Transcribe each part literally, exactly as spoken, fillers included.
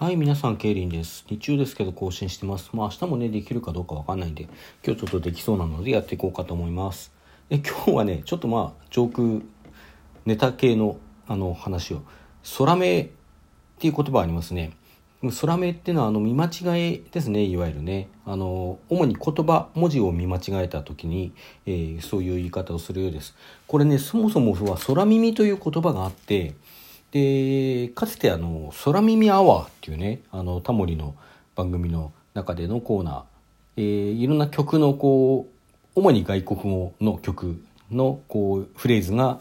はい、皆さんケイリンです。日中ですけど更新してます。まあ明日もねできるかどうかわかんないんで、今日ちょっとできそうなのでやっていこうかと思います。で今日はねちょっとまあ上空ネタ系のあの話を、空目っていう言葉ありますね。空目っていうのはあの見間違えですね、いわゆるね、あの主に言葉文字を見間違えた時に、えー、そういう言い方をするようです。これね、そもそもは空耳という言葉があって、でかつてあの空耳アワーっていうね、あのタモリの番組の中でのコーナー、えー、いろんな曲のこう主に外国語の曲のこうフレーズが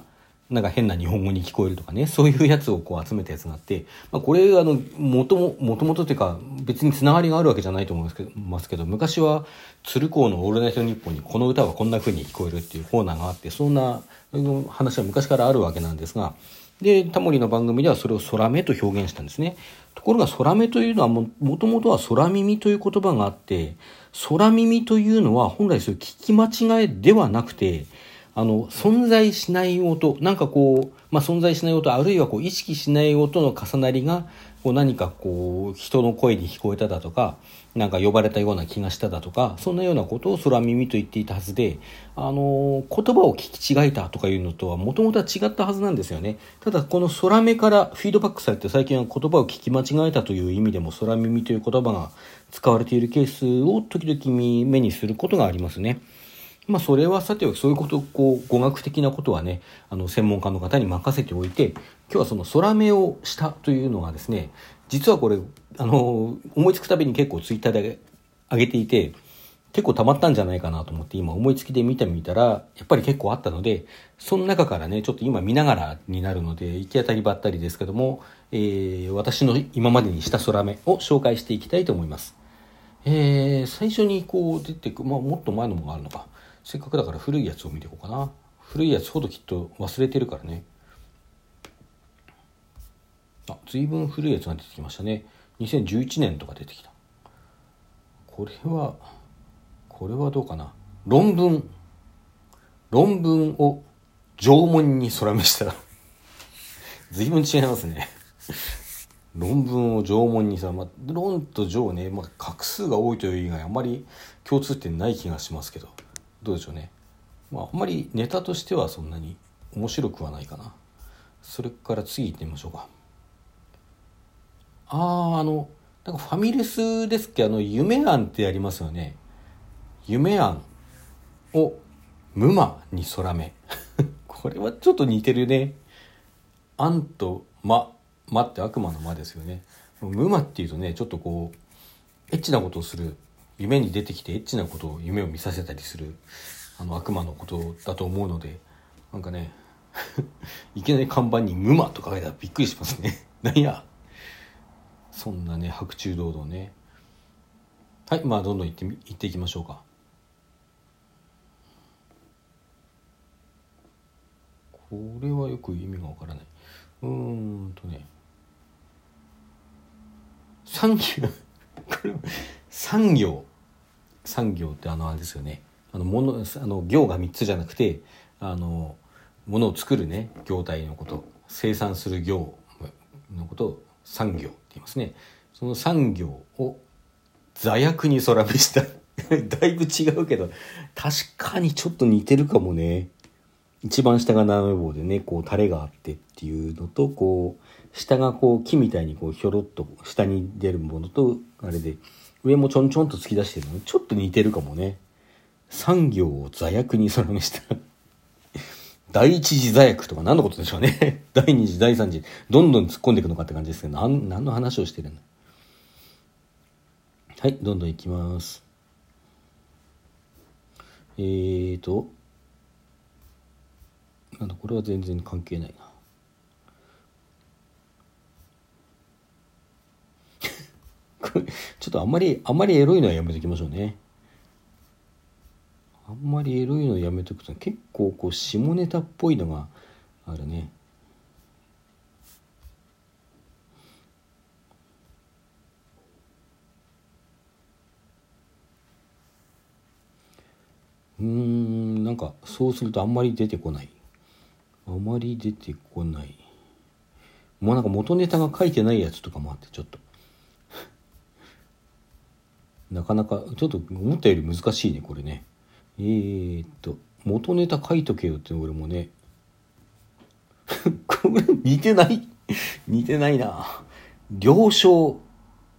なんか変な日本語に聞こえるとかね、そういうやつをこう集めたやつがあって、まあ、これあの元も元々というか別につながりがあるわけじゃないと思いますけど、昔は鶴光のオールナイトニッポンにこの歌はこんな風に聞こえるっていうコーナーがあって、そんな話は昔からあるわけなんですが、でタモリの番組ではそれを空目と表現したんですね。ところが空目というのは も, もともとは空耳という言葉があって、空耳というのは本来そういう聞き間違えではなくて、あの存在しない音、なんかこう、まあ、存在しない音、あるいはこう意識しない音の重なりがこう何かこう人の声に聞こえただとか、なんか呼ばれたような気がしただとか、そんなようなことを空耳と言っていたはずで、あの言葉を聞き違えたとかいうのとはもともとは違ったはずなんですよね。ただこの空目からフィードバックされて、最近は言葉を聞き間違えたという意味でも空耳という言葉が使われているケースを時々目にすることがありますね。まあそれはさておき、そういうこと、こう語学的なことはね、あの専門家の方に任せておいて、今日はその空目をしたというのがですね、実はこれあの思いつくたびに結構ツイッターで上げていて、結構溜まったんじゃないかなと思って今思いつきで見てみたらやっぱり結構あったので、その中からねちょっと今見ながらになるので行き当たりばったりですけども、えー、私の今までにした空目を紹介していきたいと思います。えー、最初にこう出てく、まあもっと前のものがあるのか。せっかくだから古いやつを見ていこうかな。古いやつほどきっと忘れてるからね。あ、随分古いやつが出てきましたね。にせんじゅういちねんとか出てきた。これはこれはどうかな。論文論文を縄文に空目した。随分違いますね。論文を縄文にさ、まあ、論と縄ね、まあ、画数が多いという以外あまり共通点ない気がしますけど。どうでしょうね、まあ、あんまりネタとしてはそんなに面白くはないかな。それから次行ってみましょうか。ああ、あのなんかファミレスですっけ、あの夢庵ってありますよね。夢庵を無魔に空目これはちょっと似てるね。庵と魔、魔って悪魔の魔ですよね。無魔っていうとね、ちょっとこうエッチなことをする、夢に出てきてエッチなことを、夢を見させたりするあの悪魔のことだと思うので、なんかねいきなり看板に無魔と書いたらびっくりしますねなんやそんなね、白昼堂々ね。はい、まあどんどん行ってみ行っていきましょうか。これはよく意味がわからない。うーんとね、サンキューこれは産業産業ってあのあれですよね、あのものあの業がみっつじゃなくて、あのものを作るね業態のこと、生産する業のことを産業って言いますね。その産業を座薬に空目しただいぶ違うけど確かにちょっと似てるかもね。一番下が斜め棒でね、こうタレがあってっていうのと、こう下がこう木みたいにこうひょろっと下に出るものと、あれで上もちょんちょんと突き出してるの、ちょっと似てるかもね。産業を座薬に空目した第一次座薬とか何のことでしょうね第二次第三次どんどん突っ込んでいくのかって感じですけど、何の話をしてるんだ。はい、どんどんいきます。えーとなんだこれは全然関係ないなちょっとあんまりあんまりエロいのはやめておきましょうね。あんまりエロいのやめておくと結構こう下ネタっぽいのがあるね。うーん、なんかそうするとあんまり出てこない。あまり出てこない。もうなんか元ネタが書いてないやつとかもあって、ちょっとなかなかちょっと思ったより難しいねこれね。えー、っと元ネタ書いとけよって俺もねこれ似てない似てないな。了承、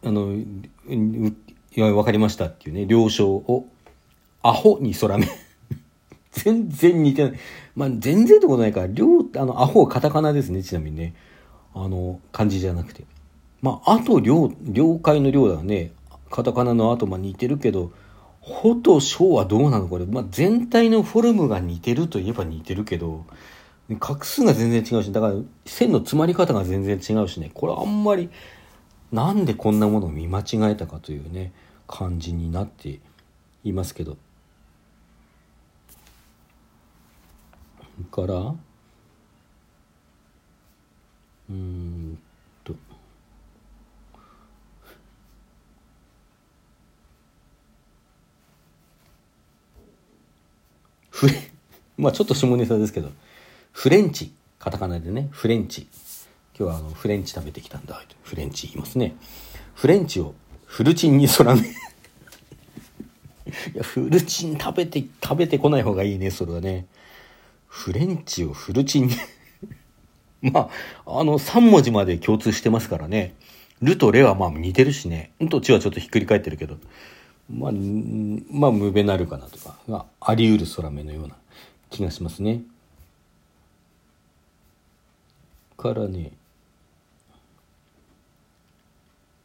あの分かりましたっていうね、了承をアホに空目全然似てない。まあ全然ってことないから、了ってあのアホはカタカナですね、ちなみにね、あの漢字じゃなくて、まああと了、了解の了だね、カタカナのあとまあ似てるけど、ほとしょうはどうなのこれ、まあ、全体のフォルムが似てるといえば似てるけど、画数が全然違うし、だから線の詰まり方が全然違うしね、これあんまりなんでこんなものを見間違えたかというね感じになっていますけど、からうーんとフレまあちょっと下ネタですけど、フレンチ、カタカナでねフレンチ、今日はあのフレンチ食べてきたんだ、フレンチ言いますね。フレンチをフルチンにそらめいやフルチン食べて食べてこない方がいいね、それはね。フレンチをフルチンまああのさん文字まで共通してますからね。ルとレはまあ似てるしね、んとちはちょっとひっくり返ってるけど、まあまあ無べなるかなとか、まあ、ありうる空目のような気がしますね。からね、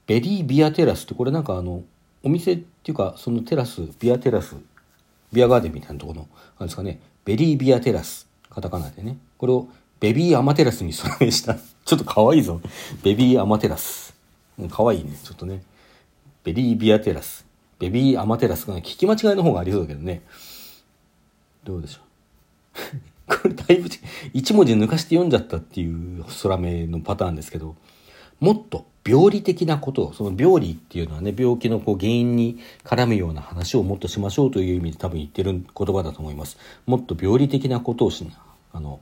ベリービアテラスって、これなんかあのお店っていうかそのテラス、ビアテラス、ビアガーデンみたいなところのあれですかね、ベリービアテラス、カタカナでね、これをベビーアマテラスにそらめしたちょっと可愛いぞベビーアマテラス、可愛いねちょっとね、ベリービアテラス、ベビーアマテラスが、ね、聞き間違いの方がありそうだけどね、どうでしょうこれだいぶ一文字抜かして読んじゃったっていうそらめのパターンですけど、もっと病理的なことを、その病理っていうのはね、病気のこう原因に絡むような話をもっとしましょうという意味で多分言ってる言葉だと思います。もっと病理的なことをしあの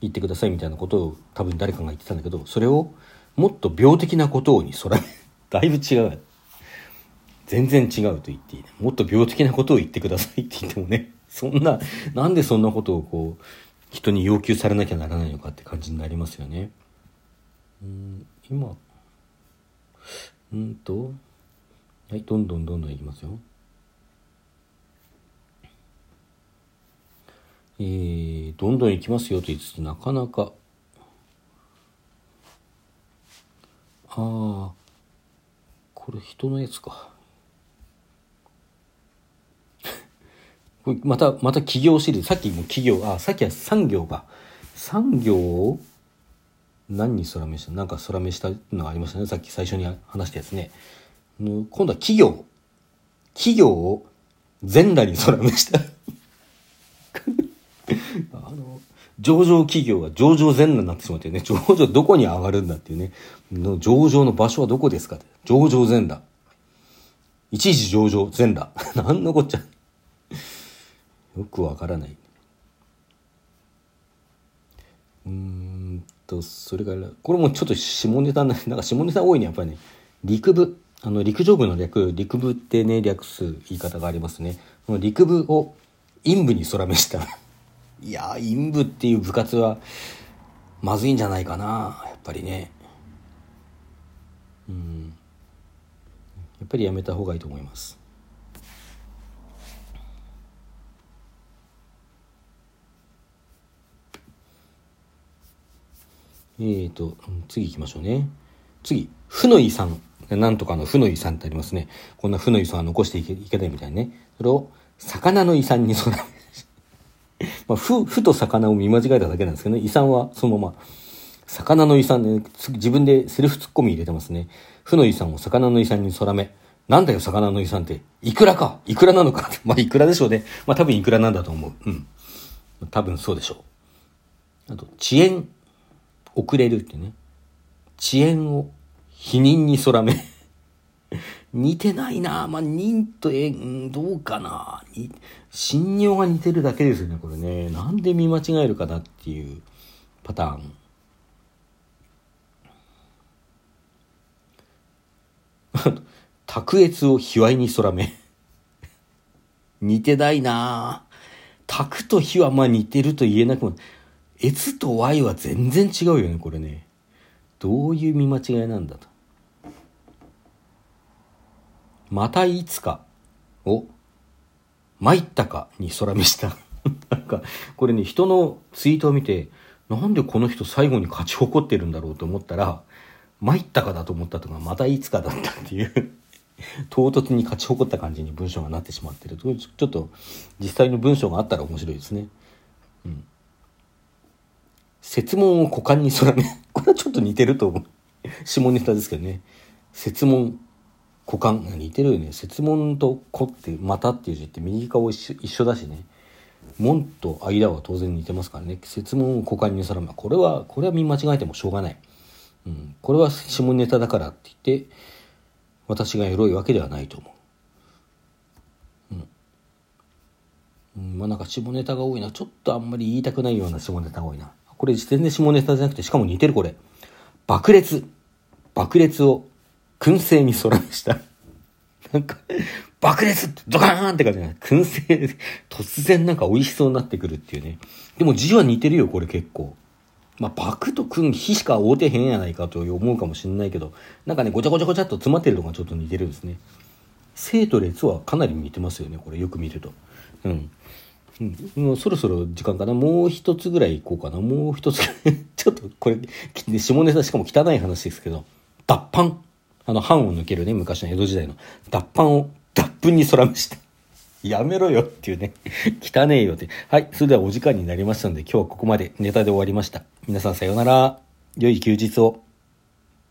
言ってくださいみたいなことを多分誰かが言ってたんだけど、それをもっと病的なことをにそらめだいぶ違う。全然違うと言っていいね。もっと病的なことを言ってくださいって言ってもね、そんな、なんでそんなことをこう人に要求されなきゃならないのかって感じになりますよね。うーん、今うんと、はい、どんどんどんどんいきますよ。えー、どんどんいきますよと言いつつ、なかなか、あー、これ人のやつか。これまた、また企業シリーズ、さっきも企業、あ、さっきは産業が、産業を、何に空目したなんか空目したのがありましたね、さっき最初に話したやつね。今度は企業企業を全裸に空目したあの上場企業が上場全裸になってしまってね、上場どこに上がるんだっていうね、の上場の場所はどこですかって、上場全裸、一時上場全裸何のこっちゃよくわからない。うーんと、それからこれもちょっと下ネタな、なんか下ネタ多いねやっぱりね。陸部、あの陸上部の略、陸部ってね略す言い方がありますね。この陸部を陰部に空目したいやー、陰部っていう部活はまずいんじゃないかなやっぱりね。うん、やっぱりやめた方がいいと思います。えーと、次行きましょうね。次、負の遺産、なんとかの負の遺産ってありますね。こんな負の遺産は残してい け, いけないみたいね。それを魚の遺産にそらめまあ負、負と魚を見間違えただけなんですけどね。遺産はそのまま魚の遺産で、ね、自分でセルフツッコミ入れてますね。負の遺産を魚の遺産にそらめ、なんだよ魚の遺産っていくらか、いくらなのかまあいくらでしょうね。まあ多分いくらなんだと思う。うん、多分そうでしょう。あと遅延、遅れるってね、遅延を否認にそらめ似てないな。まあ認と縁どうかな、信用が似てるだけですよねこれね。なんで見間違えるかなっていうパターン卓越を卑猥に空め。似てないなぁ。卓と卑はまあ似てると言えなくも、越とyは全然違うよね、これね。どういう見間違いなんだと。またいつかを参ったかに空見した。なんかこれね、人のツイートを見て、なんでこの人最後に勝ち誇ってるんだろうと思ったら、参ったかだと思ったとか、またいつかだったっていう唐突に勝ち誇った感じに文章がなってしまってると、ちょっと実際の文章があったら面白いですね。うん。設問を股間に空ね。これはちょっと似てると思う。下ネタですけどね。設問、股間が似てるよね。設問とこってまたっていう字って右側一緒だしね。門と間は当然似てますからね。設問を股間に空め。これはこれは見間違えてもしょうがない。うん。これは下ネタだからって言って。私がエロいわけではないと思う。うん。まあなんか下ネタが多いな。ちょっとあんまり言いたくないような下ネタが多いな。これ全然下ネタじゃなくて、しかも似てるこれ。爆裂。爆裂を燻製に空にした。なんか、爆裂ってドカーンって感じじゃない。燻製、突然なんか美味しそうになってくるっていうね。でも字は似てるよ、これ結構。まあ、爆と君、火しか合うてへんやないかと思うかもしれないけど、なんかね、ごちゃごちゃごちゃっと詰まってるのがちょっと似てるんですね。生と列はかなり似てますよね、これよく見ると。うん。うん、もうそろそろ時間かな。もう一つぐらい行こうかな。もう一つぐらい。ちょっとこれ、下ネタしかも汚い話ですけど、脱藩。あの、藩を抜けるね、昔の江戸時代の。脱藩を脱糞に空めした。やめろよっていうね。汚ねえよって。はい。それではお時間になりましたので、今日はここまで。ネタで終わりました。皆さんさようなら。良い休日を。